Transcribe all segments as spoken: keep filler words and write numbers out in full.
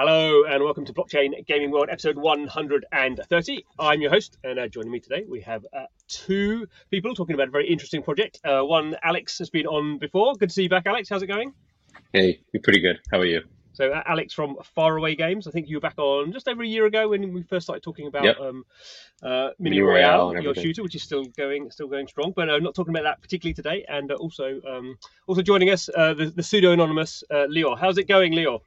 Hello and welcome to Blockchain Gaming World episode one hundred thirty. I'm your host, and uh, joining me today we have uh, two people talking about a very interesting project. Uh, one, Alex, has been on before. Good to see you back, Alex. How's it going? Hey, you're pretty good. How are you? So uh, Alex from Faraway Games. I think you were back on just over a year ago when we first started talking about yep. um, uh, Mini, Mini Royale, Royale your shooter, which is still going still going strong. But I'm uh, not talking about that particularly today. And uh, also um, also joining us, uh, the, the pseudo-anonymous uh, Lior. How's it going, Lior?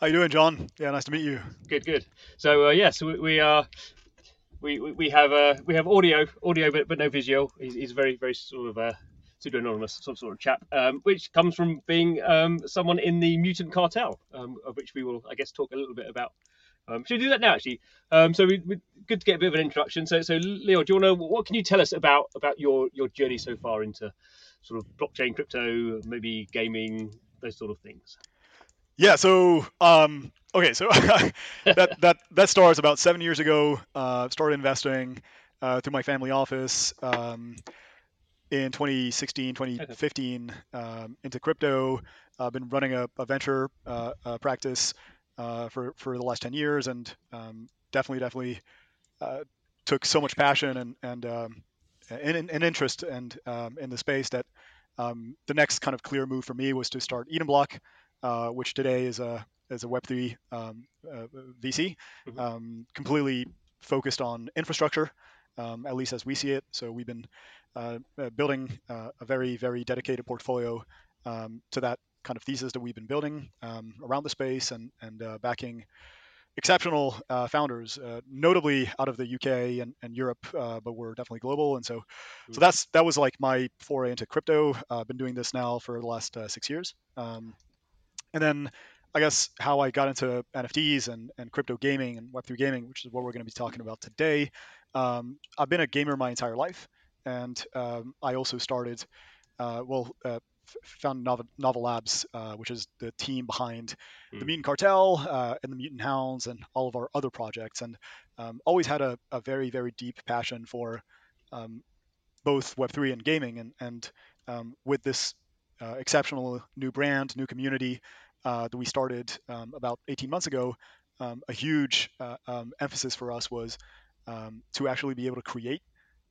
How you doing, John? Yeah, nice to meet you. Good, good. So uh, yes, we, we are we we have uh, we have audio audio, but, but no visual. He's, he's very very sort of uh, pseudo anonymous some sort of chap, um, which comes from being um, someone in the Mutant Cartel, um, of which we will, I guess, talk a little bit about. Um, should we do that now, actually? Um, so we, we good to get a bit of an introduction. So so Lior, do you want to what can you tell us about about your your journey so far into sort of blockchain, crypto, maybe gaming, those sort of things? Yeah, so, um, okay, so that, that, that starts about seven years ago. Uh, started investing uh, through my family office um, in twenty sixteen, twenty fifteen um, into crypto. I've been running a, a venture uh, a practice uh, for, for the last ten years, and um, definitely, definitely uh, took so much passion and, and, um, and, and interest and, um, in the space that um, the next kind of clear move for me was to start Eden Block. Uh, which today is a is a Web three um, uh, V C, mm-hmm. um, completely focused on infrastructure, um, at least as we see it. So we've been uh, uh, building uh, a very, very dedicated portfolio um, to that kind of thesis that we've been building um, around the space and, and uh, backing exceptional uh, founders, uh, notably out of the U K and, and Europe, uh, but we're definitely global. And so mm-hmm. so that's that was like my foray into crypto. I've uh, been doing this now for the last uh, six years. Um, And then I guess how I got into N F Ts and, and crypto gaming and Web three gaming, which is what we're going to be talking about today. Um, I've been a gamer my entire life. And um, I also started, uh, well, uh, found Novel, Novel Labs, uh, which is the team behind mm. the Mutant Cartel uh, and the Mutant Hounds and all of our other projects. And um, always had a, a very, very deep passion for um, both Web three and gaming. And, and um, with this Uh, exceptional new brand, new community uh, that we started um, about eighteen months ago, um, a huge uh, um, emphasis for us was um, to actually be able to create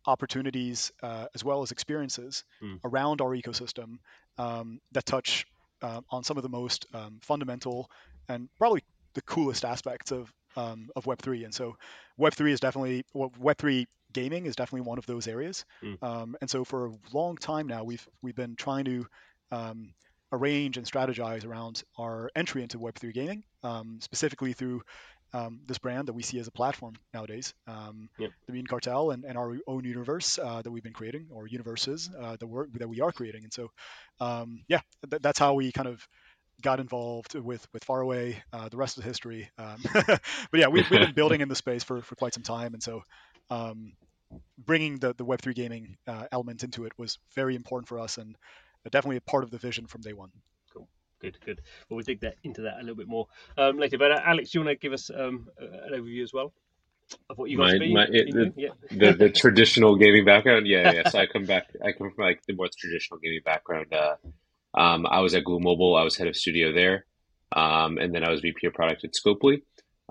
opportunities uh, as well as experiences mm. around our ecosystem um, that touch uh, on some of the most um, fundamental and probably the coolest aspects of um, of Web three. And so Web three is definitely, well, Web three gaming is definitely one of those areas. Mm. Um, and so for a long time now, we've we've been trying to Um, arrange and strategize around our entry into Web three gaming, um, specifically through um, this brand that we see as a platform nowadays, um, yep. the Mutant Cartel and, and our own universe uh, that we've been creating, or universes uh, that, we're, that we are creating. And so, um, yeah, th- that's how we kind of got involved with, with Faraway, uh, the rest of the history. Um, but yeah, we've, we've been building in the space for, for quite some time. And so um, bringing the, the Web three gaming uh, element into it was very important for us, and definitely a part of the vision from day one. Cool. Good, good. Well, we'll dig that, into that a little bit more um, later. But uh, Alex, do you want to give us um, an overview as well of what you guys been? The, yeah. the, the traditional gaming background? Yeah, yeah. So I come back, I come from like the more traditional gaming background. Uh, um, I was at Glu Mobile. I was head of studio there. Um, and then I was V P of product at Scopely.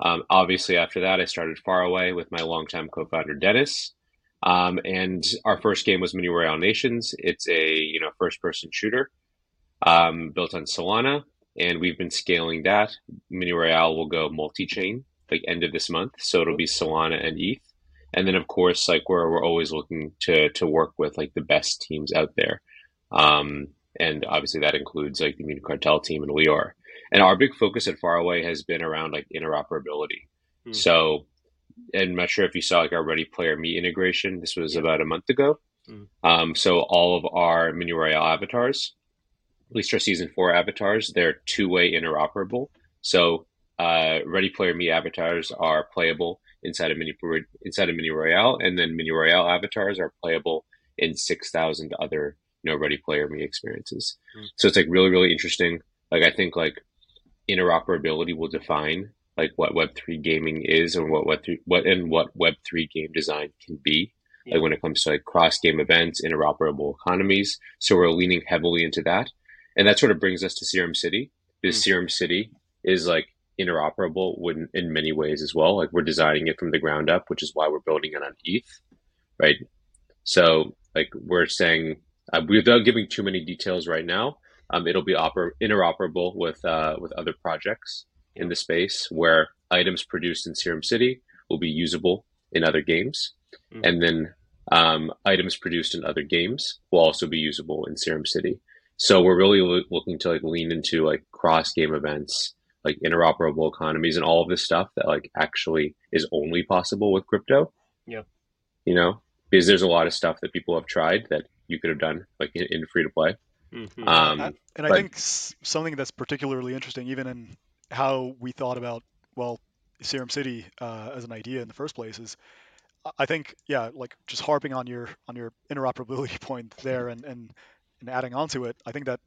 Um, obviously, after that, I started Faraway with my longtime co-founder, Dennis. Um, and our first game was Mini Royale Nations. It's a, you know, first person shooter, um, built on Solana, and we've been scaling that. Mini Royale will go multi-chain like end of this month. So it'll be Solana and E T H. And then of course, like we're, we're always looking to, to work with like the best teams out there. Um, and obviously that includes like the Mutant Cartel team and Lior. And our big focus at Faraway has been around like interoperability. Mm-hmm. So, I'm not sure if you saw like our Ready Player Me integration. This was about a month ago. Mm. Um, so all of our Mini Royale avatars, at least our season four avatars, they're two-way interoperable. So uh, Ready Player Me avatars are playable inside of Mini inside of Mini Royale, and then Mini Royale avatars are playable in six thousand other, you know, Ready Player Me experiences. Mm. So it's like really, really interesting. Like I think like interoperability will define like what Web three gaming is and what Web three, what and what Web three game design can be, yeah. like when it comes to like cross game events, interoperable economies. So we're leaning heavily into that, and that sort of brings us to Serum City. This mm-hmm. Serum City is like interoperable in, in many ways as well. Like, we're designing it from the ground up, which is why we're building it on E T H, right? So like we're saying, uh, without giving too many details right now, um, it'll be oper interoperable with uh, with other projects in the space, where items produced in Serum City will be usable in other games. Mm-hmm. And then um, items produced in other games will also be usable in Serum City. So we're really lo looking to like lean into like cross game events, like interoperable economies, and all of this stuff that like actually is only possible with crypto. Yeah. You know, because there's a lot of stuff that people have tried that you could have done like in, in free to play. Mm-hmm. um, and, and I but... think something that's particularly interesting, even in how we thought about, well, Serum City uh, as an idea in the first place, is I think, yeah, like just harping on your on your interoperability point there, and and, and adding on to it, I think that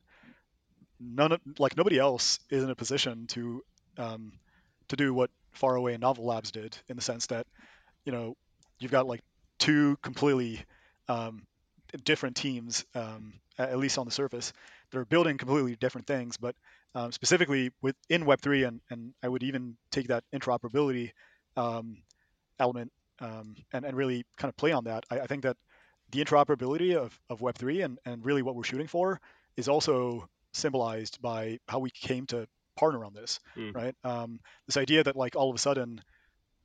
none of, like nobody else is in a position to um, to do what Faraway and Novel Labs did, in the sense that, you know, you've got like two completely um, different teams, um, at least on the surface, that are building completely different things, but Um, specifically within Web three, and, and I would even take that interoperability um, element um, and, and really kind of play on that. I, I think that the interoperability of, of Web three and, and really what we're shooting for is also symbolized by how we came to partner on this, mm. right? Um, this idea that like all of a sudden,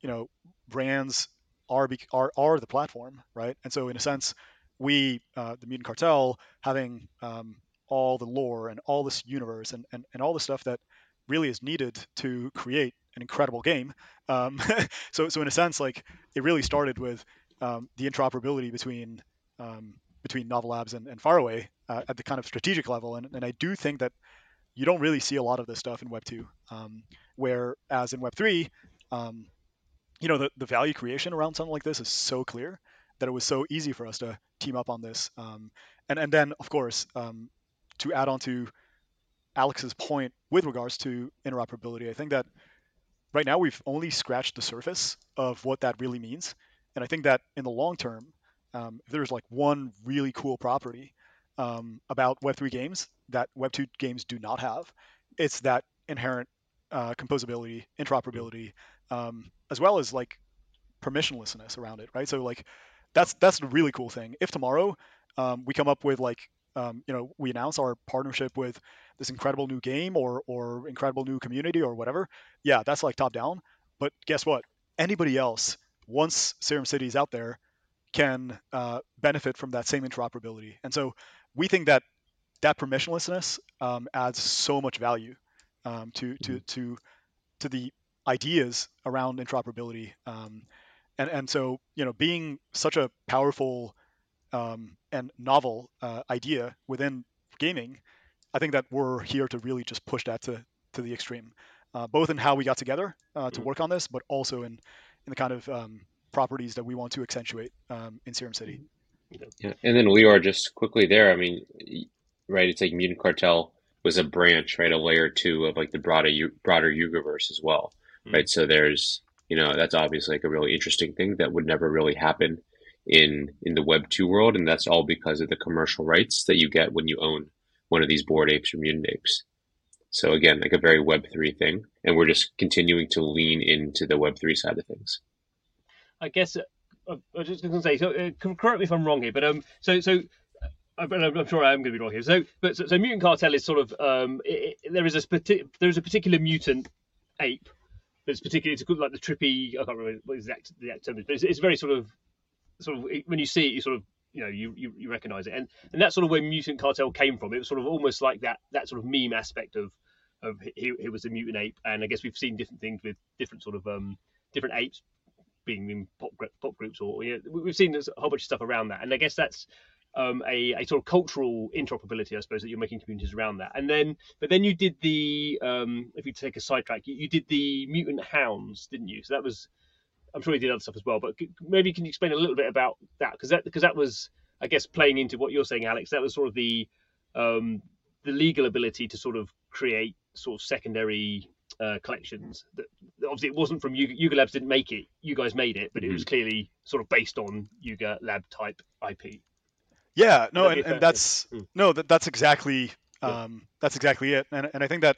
you know, brands are, are, are the platform, right? And so in a sense, we, uh, the Mutant Cartel, having um, all the lore and all this universe and, and, and all the stuff that really is needed to create an incredible game. Um, so, so in a sense, like it really started with um, the interoperability between um, between Novel Labs and, and Faraway uh, at the kind of strategic level. And, and I do think that you don't really see a lot of this stuff in Web two, um, whereas in Web three, um, you know, the, the value creation around something like this is so clear that it was so easy for us to team up on this. Um, and, and then, of course, um, to add on to Alex's point with regards to interoperability, I think that right now we've only scratched the surface of what that really means. And I think that in the long term, um, if there's like one really cool property um, about Web three games that Web two games do not have, it's that inherent uh, composability, interoperability, um, as well as like permissionlessness around it, right? So like that's that's the really cool thing. If tomorrow um, we come up with like, Um, you know, we announce our partnership with this incredible new game or or incredible new community or whatever. Yeah, that's like top down. But guess what? Anybody else, once Serum City is out there, can uh, benefit from that same interoperability. And so we think that that permissionlessness um, adds so much value um, to to to to the ideas around interoperability. Um, and and so you know, being such a powerful Um, and novel uh, idea within gaming, I think that we're here to really just push that to, to the extreme, uh, both in how we got together uh, to work on this, but also in, in the kind of um, properties that we want to accentuate um, in Serum City. Yeah. And then Lior, just quickly there, I mean, right, it's like Mutant Cartel was a branch, right, a layer two of like the broader, broader Yugaverse as well, mm-hmm. right? So there's, you know, that's obviously like a really interesting thing that would never really happen in in the Web two world, and that's all because of the commercial rights that you get when you own one of these Bored Apes or Mutant Apes. So again, like a very Web three thing, and we're just continuing to lean into the Web three side of things. I guess uh, I was just going to say, so uh, correct me if I'm wrong here, but um, so so I'm, I'm sure I am going to be wrong here. So but so, so Mutant Cartel is sort of um, it, it, there is a there is a particular mutant ape that's particularly, it's called like the trippy, I can't remember what exact the exact term is, but it's, it's very sort of. Sort of when you see it, you sort of you know you you, you recognise it, and and that's sort of where Mutant Cartel came from. It was sort of almost like that that sort of meme aspect of of he, he was a mutant ape, and I guess we've seen different things with different sort of um different apes being in pop pop groups, or you know, we've seen there's a whole bunch of stuff around that, and I guess that's um a, a sort of cultural interoperability, I suppose, that you're making communities around that. And then but then you did the um if you take a sidetrack, you, you did the Mutant Hounds, didn't you? So that was, I'm sure you did other stuff as well, but maybe can you explain a little bit about that? Because that, because that was, I guess, playing into what you're saying, Alex. That was sort of the um, the legal ability to sort of create sort of secondary uh, collections. That obviously it wasn't from Yuga, Yuga Labs didn't make it. You guys made it, but it was clearly sort of based on Yuga Lab type I P. Yeah, no, and, and that's mm. no, that, that's exactly um, yeah. that's exactly it. And and I think that,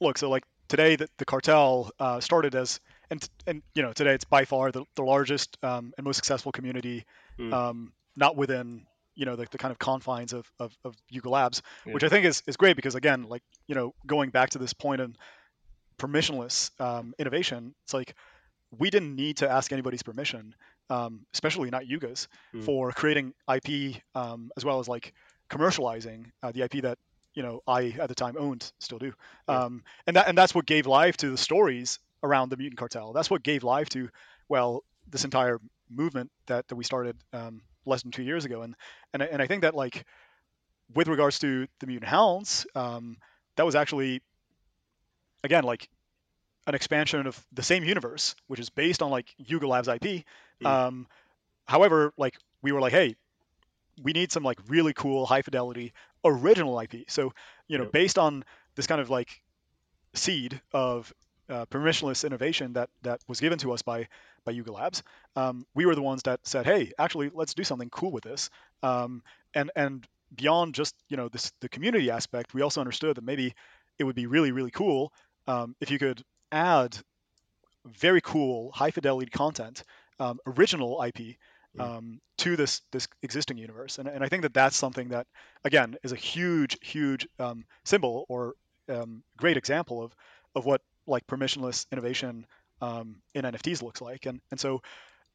look, so like today the, the cartel uh, started as, and and you know today it's by far the, the largest um, and most successful community, mm. um, not within you know the, the kind of confines of of, of Yuga Labs, yeah. which I think is is great because again, like you know going back to this point and permissionless um, innovation, it's like we didn't need to ask anybody's permission, um, especially not Yuga's, mm. for creating I P um, as well as like commercializing uh, the I P that. You know, I at the time owned, still do, yeah. um, and that and that's what gave life to the stories around the Mutant Cartel. That's what gave life to, well, this entire movement that, that we started um, less than two years ago. And and and I think that like, with regards to the Mutant Hounds, um, that was actually, again, like, an expansion of the same universe, which is based on like Yuga Labs I P. Mm. Um, however, like we were like, hey, we need some like really cool high fidelity original I P. So, you know, yep. based on this kind of like seed of uh, permissionless innovation that that was given to us by by Yuga Labs, um, we were the ones that said, hey, actually, let's do something cool with this. Um, and and beyond just, you know, this the community aspect, we also understood that maybe it would be really, really cool um, if you could add very cool high fidelity content, um, original I P, um to this this existing universe. And, and I think that that's something that again is a huge huge um symbol or um great example of of what like permissionless innovation um in N F Ts looks like. And and so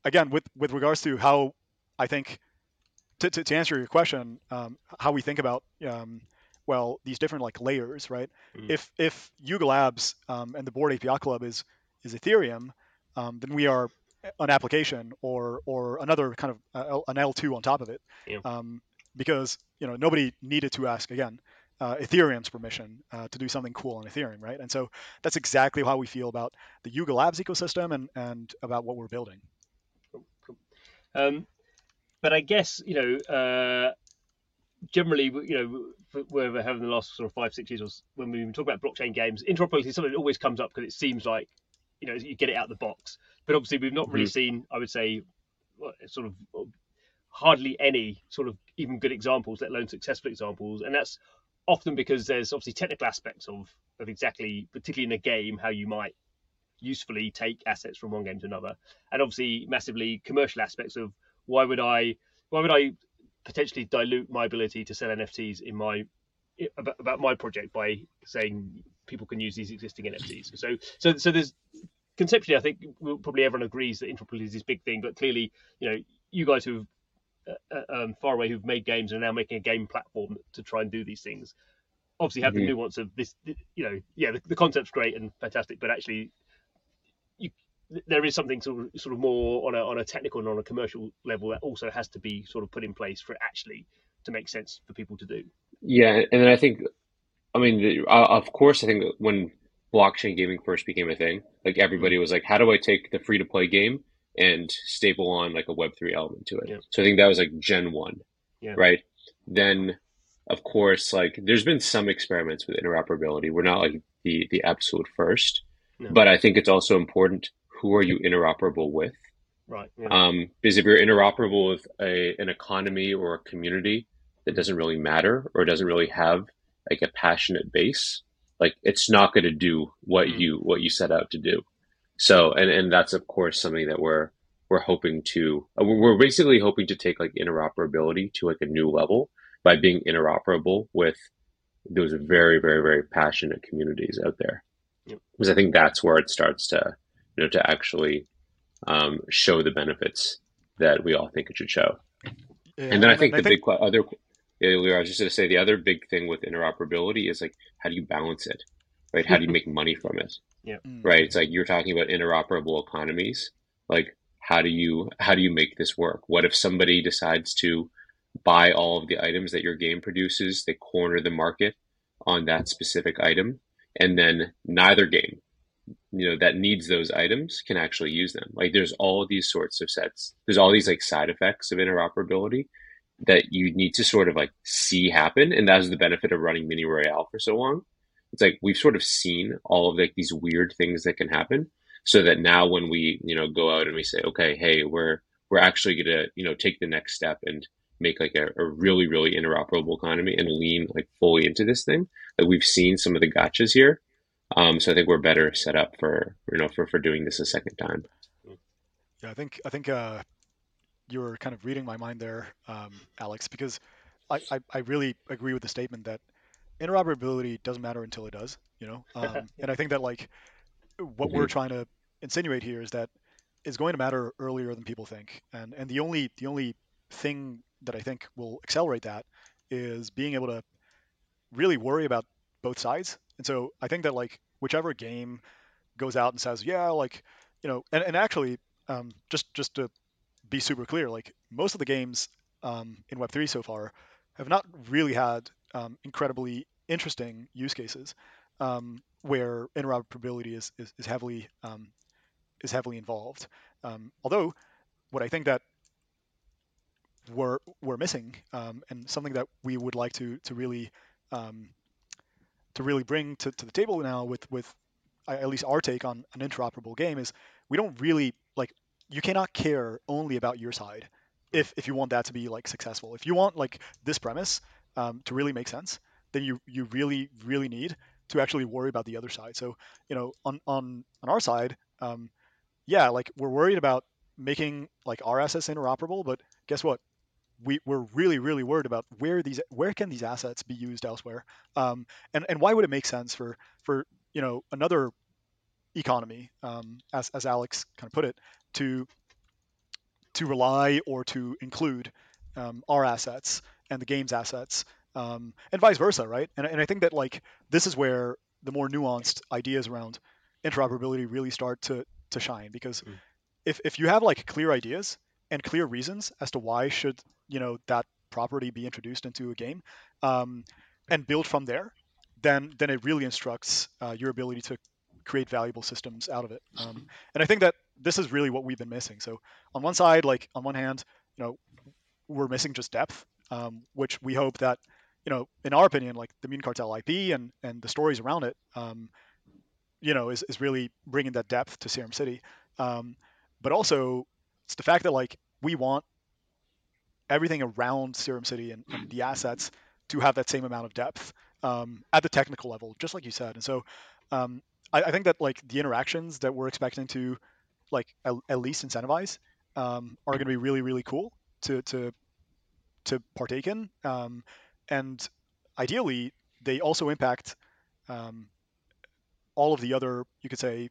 again with with regards to how I think to, to, to answer your question, um how we think about um well these different like layers, right? Mm-hmm. if if Yuga Labs um and the Bored A P I Club is is Ethereum, um then we are an application or or another kind of uh, an L two on top of it, yeah. um, because you know nobody needed to ask again uh, Ethereum's permission uh, to do something cool on Ethereum, right? And so that's exactly how we feel about the Yuga Labs ecosystem and and about what we're building. Cool, cool. Um, but I guess you know uh, generally you know where we're having the last sort of five six years or when we talk about blockchain games, interoperability is something that always comes up because it seems like you know you get it out of the box. But obviously, we've not really mm-hmm. seen, I would say, sort of hardly any sort of even good examples, let alone successful examples. And that's often because there's obviously technical aspects of, of exactly, particularly in a game, how you might usefully take assets from one game to another. And obviously, massively commercial aspects of why would I, why would I potentially dilute my ability to sell N F Ts in my about, about my project by saying people can use these existing N F Ts. So, so, so there's. Conceptually, I think probably everyone agrees that interoperability is this big thing, but clearly, you know, you guys who've uh, um, far away who've made games and are now making a game platform to try and do these things, obviously have mm-hmm. the nuance of this. You know, yeah, the, the concept's great and fantastic, but actually, you, there is something sort of, sort of more on a on a technical and on a commercial level that also has to be sort of put in place for it actually to make sense for people to do. Yeah, and then I think, I mean, the, uh, of course, I think that when blockchain gaming first became a thing, like everybody was like, how do I take the free to play game and staple on like a web three element to it? Yeah. So I think that was like gen one, yeah. right? Then of course, like there's been some experiments with interoperability. We're not like the, the absolute first, no. but I think it's also important. Who are you interoperable with? Right. Yeah. Um, because if you're interoperable with a, an economy or a community that doesn't really matter or doesn't really have like a passionate base, like it's not going to do what mm. you what you set out to do. So, and, and that's of course something that we're we're hoping to we're basically hoping to take like interoperability to like a new level by being interoperable with those very very very passionate communities out there. Yep. Because I think that's where it starts to you know to actually um, show the benefits that we all think it should show. Yeah, and then I think I the think- big other. Yeah, I was just going to say the other big thing with interoperability is like, how do you balance it, right? How do you make money from it, yeah. right? It's like you're talking about interoperable economies. Like, how do you how do you make this work? What if somebody decides to buy all of the items that your game produces? They corner the market on that specific item, and then neither game, you know, that needs those items can actually use them. Like, there's all of these sorts of sets. There's all these like side effects of interoperability that you need to sort of like see happen. And that was the benefit of running Mini Royale for so long. It's like, we've sort of seen all of like these weird things that can happen so that now when we, you know, go out and we say, okay, hey, we're, we're actually going to, you know, take the next step and make like a, a really, really interoperable economy and lean like fully into this thing. Like, we've seen some of the gotchas here Um, so I think we're better set up for, you know, for, for doing this a second time. Yeah, I think I think uh, you were kind of reading my mind there, um, Alex, because I, I, I really agree with the statement that interoperability doesn't matter until it does, you know. Um, and I think that like what mm-hmm. we're trying to insinuate here is that it's going to matter earlier than people think, and and the only the only thing that I think will accelerate that is being able to really worry about both sides. And so I think that like whichever game goes out and says, yeah, like, you know, and, and actually um, just, just to be super clear, like most of the games um, in Web three so far have not really had um, incredibly interesting use cases um, where interoperability is, is, is heavily, um, is heavily involved. Um, although what I think that we're, we're missing um, and something that we would like to, to really, um, to really bring to, to the table now with, with at least our take on an interoperable game is we don't really like, you cannot care only about your side if, if you want that to be like successful. If you want like this premise um, to really make sense, then you, you really, really need to actually worry about the other side. So, you know, on, on, on our side, um, yeah, like we're worried about making like our assets interoperable, but guess what? We we're really, really worried about where these where can these assets be used elsewhere, um, and and why would it make sense for for you know another economy, um, as as Alex kind of put it, to to rely or to include um, our assets and the game's assets, um, and vice versa, right? And and I think that like this is where the more nuanced ideas around interoperability really start to to shine, because mm. if if you have like clear ideas and clear reasons as to why should you know that property be introduced into a game, um, and build from there, then then it really instructs uh, your ability to create valuable systems out of it. Um, and I think that this is really what we've been missing. So on one side, like on one hand, you know, we're missing just depth, um, which we hope that, you know, in our opinion, like the Mutant Cartel I P and and the stories around it, um, you know, is is really bringing that depth to Serum City. Um, but also it's the fact that like we want everything around Serum City and, and the assets to have that same amount of depth um, at the technical level, just like you said. And so um, I, I think that like the interactions that we're expecting to like at, at least incentivize um, are going to be really, really cool to to to partake in. Um, and ideally, they also impact um, all of the other, you could say,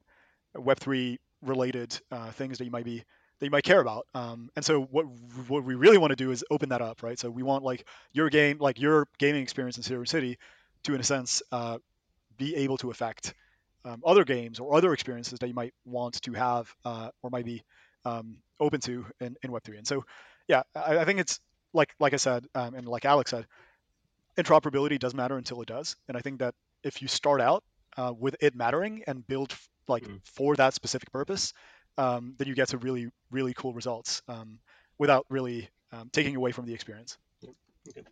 Web three related uh, things that you might be that you might care about. Um, and so what what we really want to do is open that up, right? So we want like your game, like your gaming experience in Serum City to, in a sense, uh, be able to affect um, other games or other experiences that you might want to have uh, or might be um, open to in, in Web three. And so, yeah, I, I think it's like, like I said, um, and like Alex said, interoperability does matter until it does. And I think that if you start out uh, with it mattering and build like mm-hmm. for that specific purpose, Um, then you get some really, really cool results um, without really um, taking away from the experience. Yeah. Okay.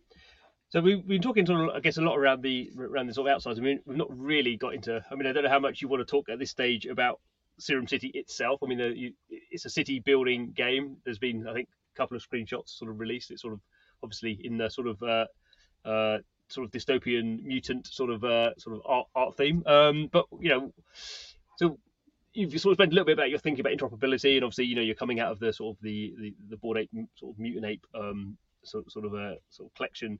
So we, we've been talking, to, I guess, a lot around the around the sort of outsides. I mean, we've not really got into, I mean, I don't know how much you want to talk at this stage about Serum City itself. I mean, the, you, it's a city building game. There's been, I think, a couple of screenshots sort of released. It's sort of obviously in the sort of uh, uh, sort of dystopian mutant sort of uh, sort of art, art theme. Um, but, you know, so... You've sort of spent a little bit about your thinking about interoperability, and obviously, you know, you're coming out of the sort of the the, the Bored Ape sort of Mutant Ape um, sort sort of a sort of collection.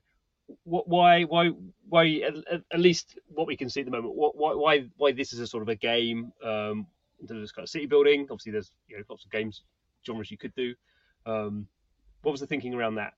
What, why why why at, at least what we can see at the moment? What, why why why this is a sort of a game um, in terms of this kind of city building? Obviously, there's you know lots of games genres you could do. Um, what was the thinking around that?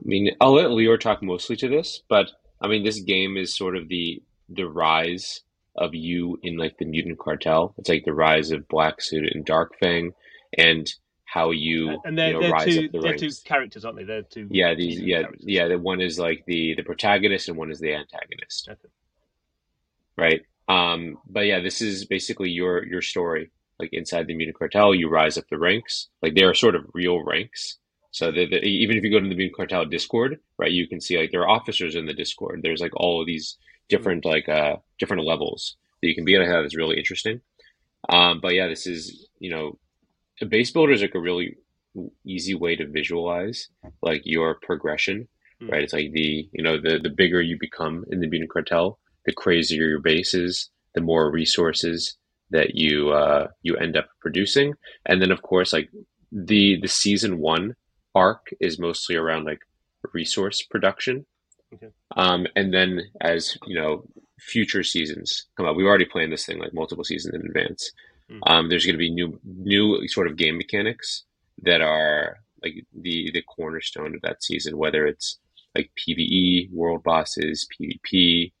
I mean, I'll let Lior talk mostly to this, but I mean, this game is sort of the the rise of you in like the Mutant Cartel. It's like the rise of Black Suit and Dark Fang, and how you and they're, you know, they're rise two, up the they're ranks. Two characters, aren't they? They're two. Yeah, these. Yeah, characters. yeah. The one is like the the protagonist, and one is the antagonist. Okay. Right. Um. But yeah, this is basically your your story. Like inside the Mutant Cartel, you rise up the ranks. Like there are sort of real ranks. So the, the, even if you go to the Mutant Cartel Discord, right, you can see like there are officers in the Discord. There's like all of these different like uh different levels that you can be at. I have is really interesting. Um but yeah, this is, you know, a base builder is like a really easy way to visualize like your progression, mm. right? It's like the, you know, the the bigger you become in the Mutant Cartel, the crazier your base is, the more resources that you uh, you end up producing. And then of course, like the the season one arc is mostly around like resource production. Okay. Um, and then as you know, future seasons come out. We've already planned this thing like multiple seasons in advance. Mm-hmm. Um, there's going to be new new sort of game mechanics that are like the the cornerstone of that season. Whether it's like PvE, world bosses, PvP.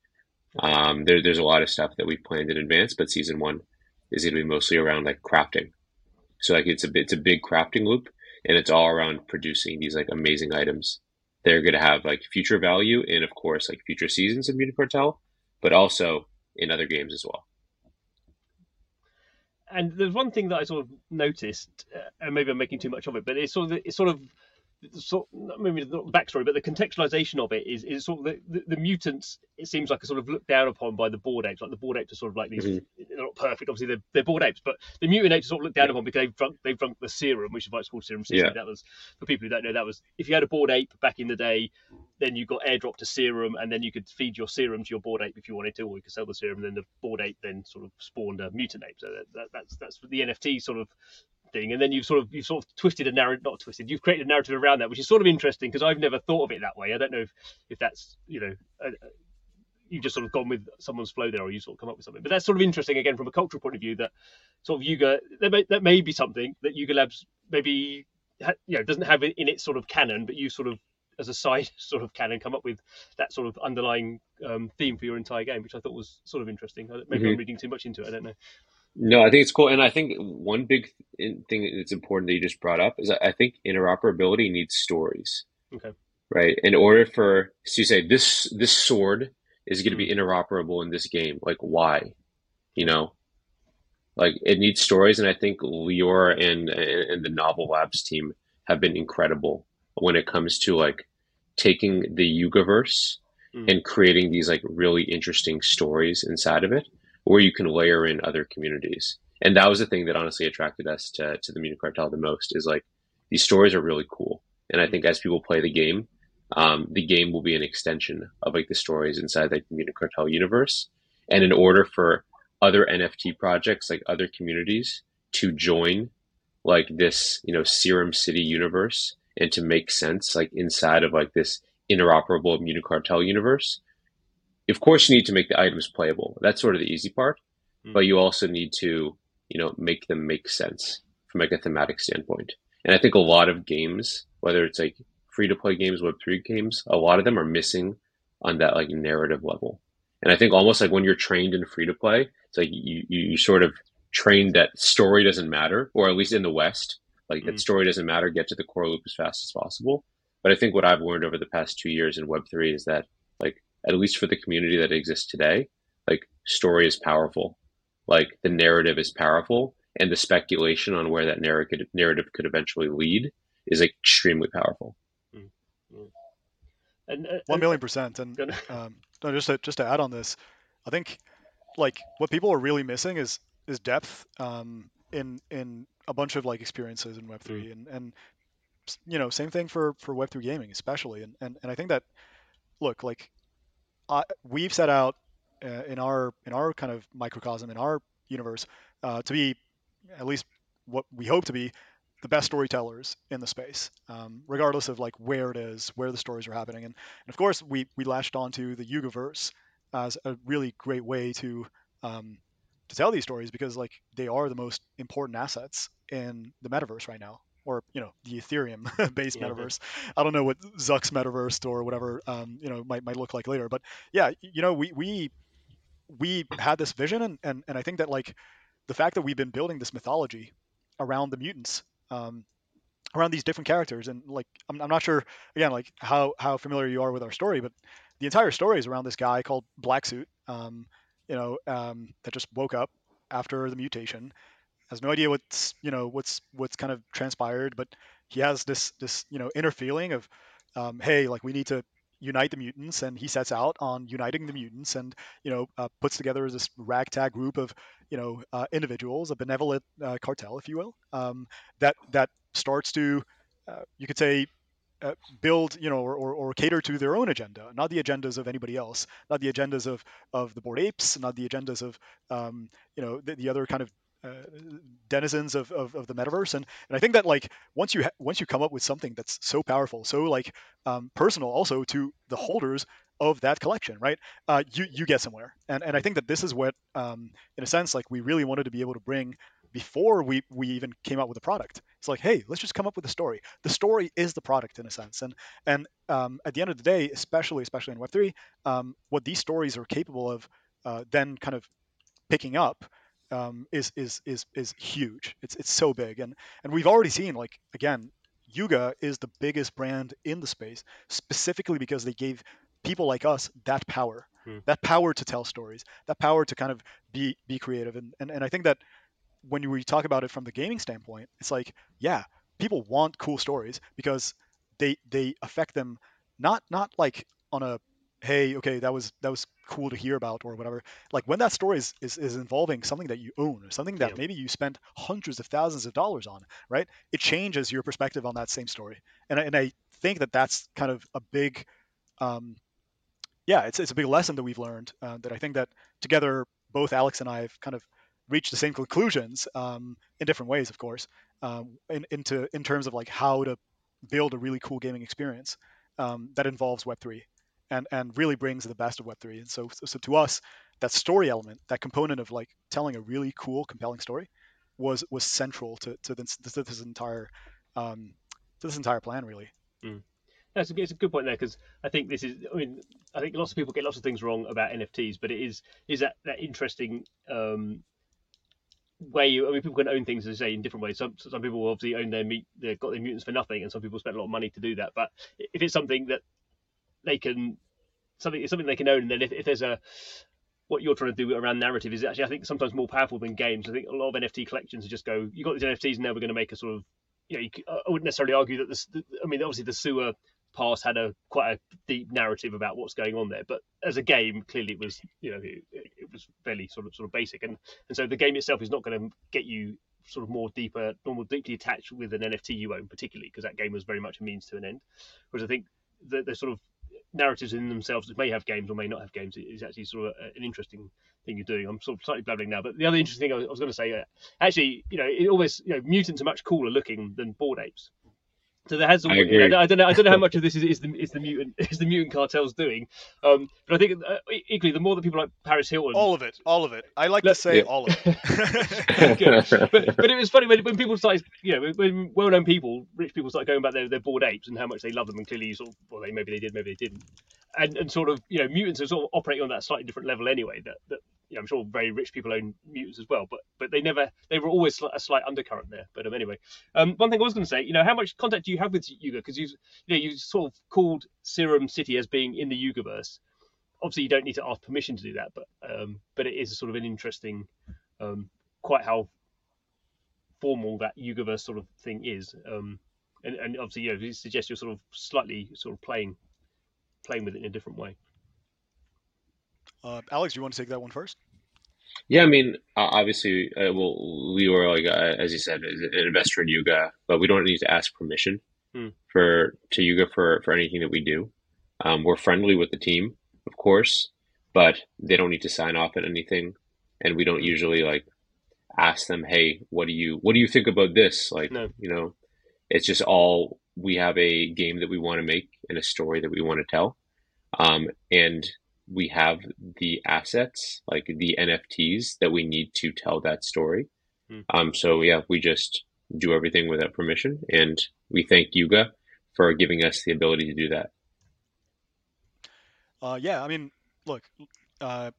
Um, there, there's a lot of stuff that we've planned in advance, but season one is going to be mostly around like crafting. So like it's a it's a big crafting loop, and it's all around producing these like amazing items. They're going to have like future value in, of course, like future seasons of Mutant Cartel, but also in other games as well. And there's one thing that I sort of noticed, uh, and maybe I'm making too much of it, but it's sort of it's sort of sort maybe not the backstory, but the contextualization of it is is sort of the, the, the mutants. It seems like are sort of looked down upon by the Bored Apes. Like the Bored Apes are sort of like these, mm-hmm. they're not perfect, obviously they're, they're Bored Apes, but the mutant apes are sort of looked down yeah. upon because they've drunk they've drunk the serum, which is why it's called Serum City. Yeah. That was, for people who don't know, that was if you had a Bored Ape back in the day, then you got airdropped to serum, and then you could feed your serum to your Bored Ape if you wanted to, or you could sell the serum. And then the Bored Ape then sort of spawned a mutant ape. So that, that, that's that's the N F T sort of thing. And then you've sort of you've sort of twisted a narrative, not twisted. You've created a narrative around that, which is sort of interesting because I've never thought of it that way. I don't know if, if that's you know uh, you've just sort of gone with someone's flow there, or you sort of come up with something. But that's sort of interesting again from a cultural point of view that sort of Yuga that may, that may be something that Yuga Labs maybe ha, you know doesn't have in its sort of canon, but you sort of as a side sort of canon come up with that sort of underlying um, theme for your entire game, which I thought was sort of interesting. Maybe mm-hmm. I'm reading too much into it. I don't know. No, I think it's cool. And I think one big thing that's important that you just brought up is I think interoperability needs stories, okay. right? In order for, so you say this, this sword is going to be interoperable in this game. Like why, you know, like it needs stories. And I think Lior and, and the Novel Labs team have been incredible when it comes to like taking the Yugaverse mm. and creating these like really interesting stories inside of it, where you can layer in other communities. And that was the thing that honestly attracted us to, to the Mutant Cartel the most is like, these stories are really cool. And I think as people play the game, um, the game will be an extension of like the stories inside the Mutant Cartel universe. And in order for other N F T projects, like other communities to join like this, you know, Serum City universe and to make sense, like inside of like this interoperable Mutant Cartel universe, of course, you need to make the items playable. That's sort of the easy part, but you also need to, you know, make them make sense from like a thematic standpoint. And I think a lot of games, whether it's like free-to-play games, Web three games, a lot of them are missing on that like narrative level. And I think almost like when you're trained in free-to-play, it's like you you sort of train that story doesn't matter, or at least in the West, like that story doesn't matter. Get to the core loop as fast as possible. But I think what I've learned over the past two years in Web three is that like, at least for the community that exists today, like story is powerful, like the narrative is powerful, and the speculation on where that narrative narrative could eventually lead is extremely powerful. Mm-hmm. And, uh, One million percent. And um, no, just to, just to add on this, I think like what people are really missing is is depth um, in in a bunch of like experiences in Web three, mm-hmm. and and you know same thing for for Web three gaming especially, and and, and I think that look like. Uh, we've set out uh, in our in our kind of microcosm in our universe uh, to be at least what we hope to be the best storytellers in the space, um, regardless of like where it is, where the stories are happening, and, and of course we we latched onto the Yugaverse as a really great way to um, to tell these stories because like they are the most important assets in the metaverse right now, or you know the Ethereum-based yeah, metaverse. But... I don't know what Zuck's metaverse or whatever um, you know might might look like later, but yeah, you know we we we had this vision, and and, and I think that like the fact that we've been building this mythology around the mutants, um, around these different characters, and like I'm, I'm not sure again like how how familiar you are with our story, but the entire story is around this guy called Blacksuit, um, you know um, that just woke up after the mutation. Has no idea what's you know what's what's kind of transpired, but he has this this you know inner feeling of um, hey, like we need to unite the mutants, and he sets out on uniting the mutants, and you know uh, puts together this ragtag group of you know uh, individuals, a benevolent uh, cartel, if you will, um, that that starts to uh, you could say uh, build, you know, or, or, or cater to their own agenda, not the agendas of anybody else, not the agendas of, of the Bored Apes, not the agendas of, um, you know, the, the other kind of uh, denizens of, of, of the metaverse. And, and I think that, like, once you, ha- once you come up with something that's so powerful, so, like, um, personal also to the holders of that collection, right? Uh, you, you get somewhere. And, and I think that this is what, um, in a sense, like, we really wanted to be able to bring before we, we even came out with a product. It's like, hey, let's just come up with a story. The story is the product in a sense. And and um, at the end of the day, especially especially in Web three, um, what these stories are capable of uh, then kind of picking up um, is is is is huge. It's it's so big. And and we've already seen, like, again, Yuga is the biggest brand in the space, specifically because they gave people like us that power, hmm. that power to tell stories, that power to kind of be be creative. And and, and I think that when we talk about it from the gaming standpoint, it's like, yeah, people want cool stories because they they affect them, not not like on a, hey, okay, that was that was cool to hear about or whatever. Like, when that story is is, is involving something that you own or something that yeah. maybe you spent hundreds of thousands of dollars on, right? It changes your perspective on that same story. And I, and I think that that's kind of a big, um, yeah, it's it's a big lesson that we've learned uh, that I think that together, both Alex and I have kind of reach the same conclusions um, in different ways, of course, um, in, into in terms of like how to build a really cool gaming experience um, that involves Web three and and really brings the best of Web three. And so, so to us, that story element, that component of like telling a really cool, compelling story, was was central to to this, to this entire um, to this entire plan, really. Mm. That's a, it's a good point there, because I think this is, I mean, I think lots of people get lots of things wrong about N F Ts, but it is is that that interesting. Um, Where you, I mean, people can own things, as I say, in different ways. Some some people obviously own their meat, they've got their mutants for nothing, and some people spend a lot of money to do that. But if it's something that they can, something something they can own, and then if, if there's a, what you're trying to do around narrative is actually, I think, sometimes more powerful than games. I think a lot of N F T collections just go, you got these N F Ts, and now we're going to make a sort of, you know, you, I wouldn't necessarily argue that this. The, I mean, obviously the sewer pass had a quite a deep narrative about what's going on there, but as a game, clearly it was, you know, it, it was fairly sort of sort of basic, and and so the game itself is not going to get you sort of more deeper, more deeply attached with an N F T you own, particularly because that game was very much a means to an end. Whereas I think the, the sort of narratives in themselves that may have games or may not have games is actually sort of an interesting thing you're doing. I'm sort of slightly blabbling now, but the other interesting thing I was, I was going to say, uh, actually, you know, it always, you know, mutants are much cooler looking than Bored Apes. So there has, I, you know, I don't know. I don't know how much of this is, is the is the mutant is the mutant cartels doing, um, but I think uh, equally the more that people like Paris Hilton, all of it, all of it. I like look, to say yeah. all of it. but, but it was funny when, when people started, you know, when well-known people, rich people started going about their, their Bored Apes and how much they love them, and clearly sort of, well, they maybe they did, maybe they didn't, and and sort of, you know, mutants are sort of operating on that slightly different level anyway. That that you know, I'm sure very rich people own mutants as well, but but they never they were always a slight undercurrent there. But um, anyway, um, one thing I was going to say, you know, how much contact do you you have with Yuga, because you you know you sort of called Serum City as being in the Yugaverse. Obviously, you don't need to ask permission to do that, but um, but it is sort of an interesting, um, quite how formal that Yugaverse sort of thing is, um, and and obviously, you know, it suggests you're sort of slightly sort of playing playing with it in a different way. Uh, Alex, do you want to take that one first? Yeah, I mean, uh, obviously, uh, well, Lior, like, uh, as you said, is an investor in Yuga, but we don't need to ask permission hmm. for to Yuga for, for anything that we do. Um, we're friendly with the team, of course, but they don't need to sign off on anything, and we don't usually like ask them, "Hey, what do you what do you think about this?" Like, no. you know, it's just all, we have a game that we want to make and a story that we want to tell, um, and we have the assets, like the N F Ts, that we need to tell that story. Mm. Um, so yeah, we just do everything without permission, and we thank Yuga for giving us the ability to do that. Uh, yeah, I mean, look, uh,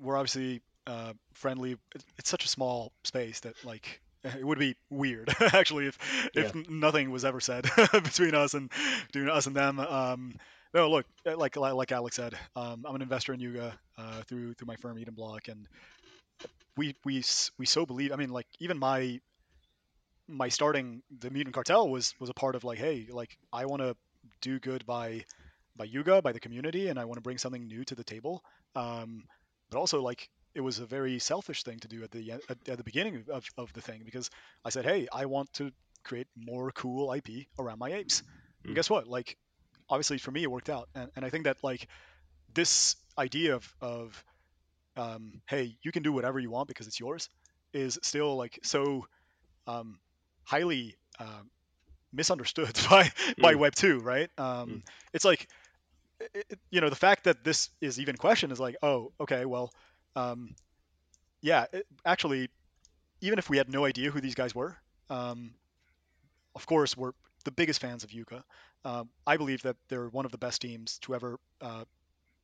we're obviously uh, friendly. It's such a small space that, like, it would be weird, actually, if yeah. if nothing was ever said between us and between us and them. Um, No, look, like like Alex said, um, I'm an investor in Yuga uh, through through my firm Eden Block, and we we we so believe. I mean, like, even my my starting the Mutant Cartel was was a part of like, hey, like, I want to do good by by Yuga, by the community, and I want to bring something new to the table. Um, but also, like, it was a very selfish thing to do at the at, at the beginning of of the thing, because I said, hey, I want to create more cool I P around my apes. And guess what? Like, obviously for me, it worked out. And, and I think that like this idea of, of um, hey, you can do whatever you want because it's yours is still like so um, highly um, misunderstood by, by mm. Web two, right? Um, mm. It's like, it, you know, the fact that this is even questioned is like, oh, okay, well, um, yeah, it, actually, even if we had no idea who these guys were, um, of course, we're the biggest fans of Yuga. Um, I believe that they're one of the best teams to ever uh,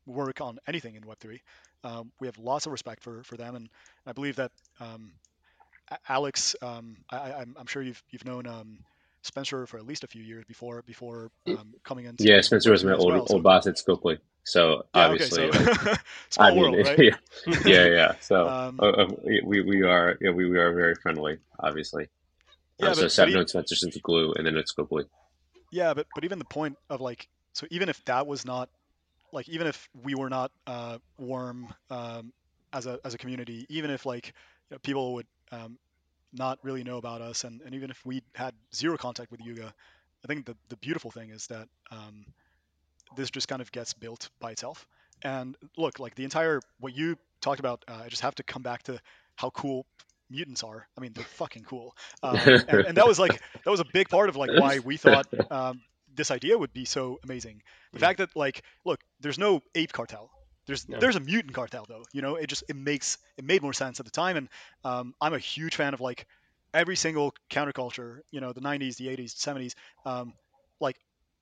work on anything in Web three. Um, we have lots of respect for, for them, and I believe that um, Alex, um, I, I'm, I'm sure you've you've known um, Spencer for at least a few years before before um, coming into. Yeah, Spencer was my old well, old so. boss at Scopely, so yeah, obviously, okay, so. Like, I mean, world, right? yeah, yeah, yeah. So um, uh, we we are yeah, we we are very friendly, obviously. Yeah, uh, but, so I've known Spencer since Glu, and then it's Scopely. Yeah, but but even the point of like, so even if that was not. Like even if we were not uh, warm um, as a as a community, even if like you know, people would um, not really know about us, and, and even if we had zero contact with Yuga, I think the, the beautiful thing is that um, this just kind of gets built by itself. And look, like the entire what you talked about, uh, I just have to come back to how cool mutants are. I mean, they're fucking cool, um, and, and that was like that was a big part of like why we thought. Um, this idea would be so amazing. The mm. fact that like, look, there's no ape cartel. There's no. there's a mutant cartel though. You know, it just it makes it made more sense at the time. And um, I'm a huge fan of like every single counterculture. You know, the nineties, the eighties, the seventies. Um, like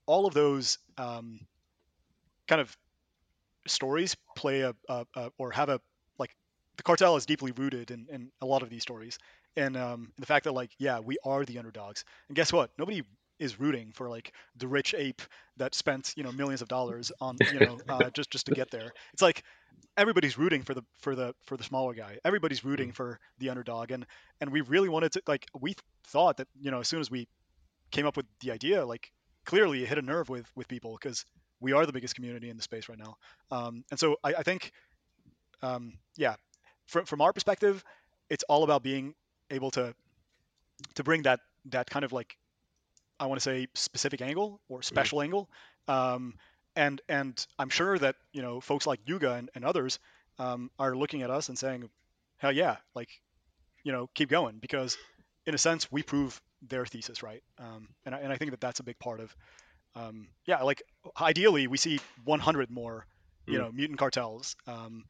all of those um, kind of stories play a, a, a or have a like the cartel is deeply rooted in, in a lot of these stories. And um, the fact that like, yeah, we are the underdogs. And guess what? Nobody is rooting for like the rich ape that spent you know millions of dollars on you know uh, just just to get there. It's like everybody's rooting for the for the for the smaller guy. Everybody's rooting for the underdog, and and we really wanted to like we thought that you know as soon as we came up with the idea, like clearly it hit a nerve with with people because we are the biggest community in the space right now. Um, and so I, I think um, yeah, from from our perspective, it's all about being able to to bring that that kind of like. I want to say specific angle or special mm. angle, um, and and I'm sure that you know folks like Yuga and, and others um, are looking at us and saying, hell yeah, like, you know, keep going because in a sense we prove their thesis right, um, and I, and I think that that's a big part of, um, yeah, like ideally we see one hundred more, you mm. know, mutant cartels, um,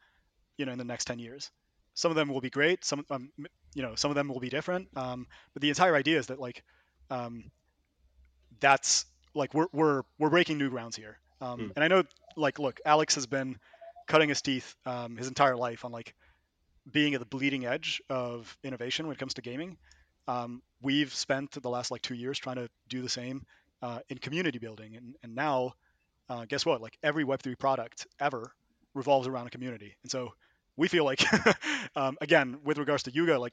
you know, in the next ten years. Some of them will be great, some um, you know, some of them will be different, um, but the entire idea is that like. Um, that's like we're we're we're breaking new grounds here, um, mm. and I know like look, Alex has been cutting his teeth um, his entire life on like being at the bleeding edge of innovation when it comes to gaming. Um, we've spent the last like two years trying to do the same uh, in community building, and and now uh, guess what? Like every Web three product ever revolves around a community, and so we feel like um, again with regards to Yuga, like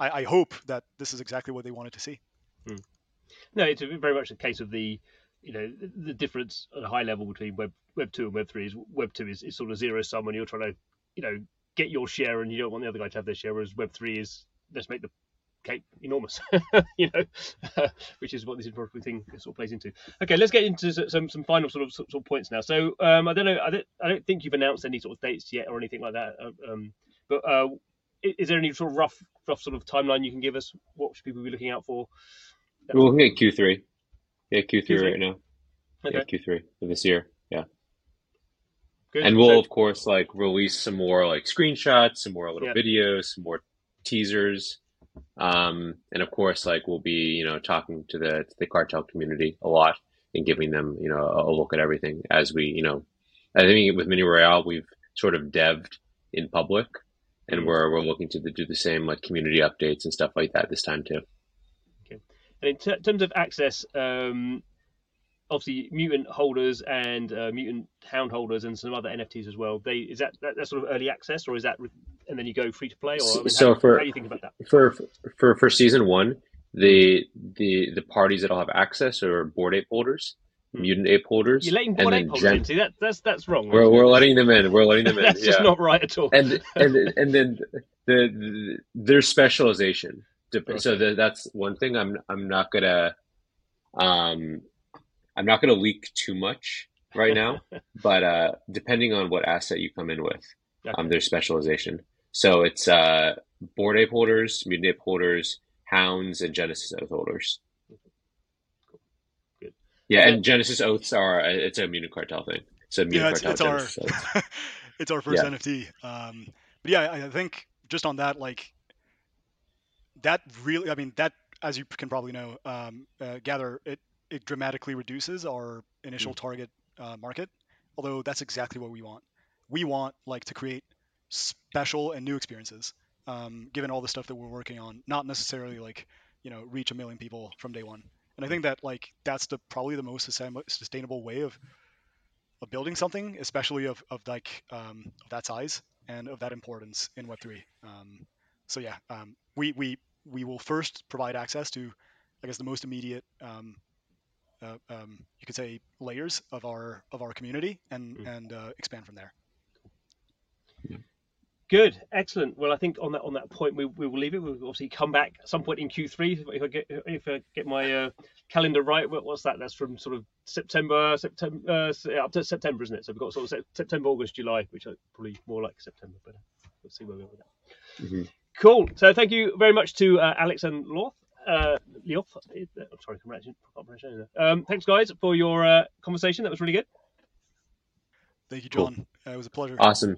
I, I hope that this is exactly what they wanted to see. Mm. No, it's very much the case of the, you know, the difference at a high level between web web two and web three is web two is, is sort of zero sum and you're trying to, you know, get your share and you don't want the other guy to have their share. Whereas web three is let's make the cake enormous, you know, uh, which is what this interoperability thing sort of plays into. Okay, let's get into some some final sort of sort of points now. So um, I don't know, I don't, I don't think you've announced any sort of dates yet or anything like that. Um, but uh, is there any sort of rough rough sort of timeline you can give us? What should people be looking out for? We're looking at Q three. Yeah, Q three, Q three right now. Okay. Yeah, Q three for this year. Yeah. Good. And we'll, so, of course, like release some more like screenshots, some more little yeah. videos, some more teasers. Um, and of course, like we'll be, you know, talking to the to the cartel community a lot and giving them, you know, a, a look at everything as we, you know, I think with Mini Royale, we've sort of dev'd in public and we're, we're looking to do the same like community updates and stuff like that this time too. And in ter- terms of access, um, obviously mutant holders and uh, mutant hound holders and some other N F Ts as well. They is that, that that's sort of early access, or is that re- and then you go free to play? Or so, I mean, so how, for, how do you think about that? For for for season one, the the the parties that'll have access are Bored Ape holders, hmm. mutant ape holders. You're letting Bored Ape holders gen- in. See that that's that's wrong. We're we're letting them in. We're letting them in. That's yeah. just not right at all. And and and then the, the their specialization. So the, that's one thing I'm I'm not gonna um I'm not going to leak too much right now, but uh, depending on what asset you come in with, okay. um, there's specialization. So it's uh, Bored Ape holders, Mutant Ape holders, Hounds, and Genesis oath holders. Cool. Good. Yeah, okay. And Genesis oaths are, it's a Mutant Cartel thing. So yeah, it's, it's our it's our first yeah. N F T. Um, but yeah, I, I think just on that, like that really, I mean, that as you can probably know, um, uh, Gather, it it dramatically reduces our initial mm-hmm. target uh, market. Although that's exactly what we want. We want like to create special and new experiences. Um, given all the stuff that we're working on, not necessarily like you know reach a million people from day one. And I think that like that's the probably the most sustainable way of. Of building something, especially of, of like um, of that size and of that importance in Web three. Um, so yeah, um, we we we will first provide access to, I guess, the most immediate, um, uh, um, you could say, layers of our of our community, and mm. and uh, expand from there. Good, excellent. Well, I think on that on that point, we, we will leave it. We'll obviously come back at some point in Q three if I get if I get my uh, calendar right. What, what's that? That's from sort of September September uh, up to September, isn't it? So we've got sort of September, August, July, which are probably more like September, but we'll see where we are with that. Mm-hmm. Cool. So thank you very much to uh, Alex and Lior. Uh, Lior, I'm sorry, congratulations. Um, thanks guys for your uh, conversation. That was really good. Thank you, John. Cool. Uh, it was a pleasure. Awesome.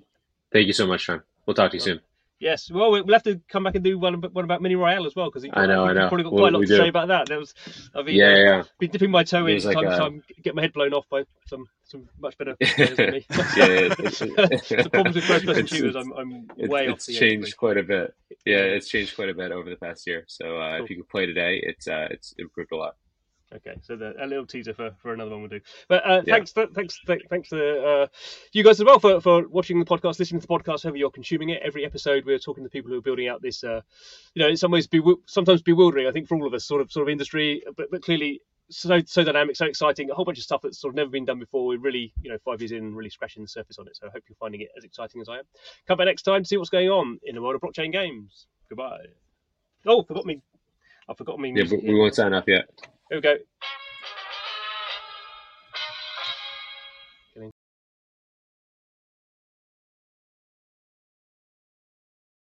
Thank you so much, John. We'll talk to you soon. Yes. Well, we'll have to come back and do one, one about Mini Royale as well, because I know, I know. Probably got quite well, a lot to do. Say about that. There was, I've been, yeah, yeah. been dipping my toe in like time to a... time, get my head blown off by some, some much better players than me. Yeah, the problems with first-person shooters, I'm, I'm way it's, off. It's the changed end, quite a bit. Yeah, it's changed quite a bit over the past year. So uh, cool. If you can play today, it's uh, it's improved a lot. Okay, so the, a little teaser for, for another one we'll do. But uh, yeah. thanks, th- thanks, th- thanks to uh, you guys as well for, for watching the podcast, listening to the podcast, however you're consuming it. Every episode, we're talking to people who are building out this, uh, you know, in some ways, bew- sometimes bewildering, I think, for all of us, sort of sort of industry, but, but clearly so so dynamic, so exciting, a whole bunch of stuff that's sort of never been done before. We're really, you know, five years in, really scratching the surface on it. So I hope you're finding it as exciting as I am. Come back next time to see what's going on in the world of blockchain games. Goodbye. Oh, forgot me. I forgot me. Yeah, but we won't sign up yet. Here we go.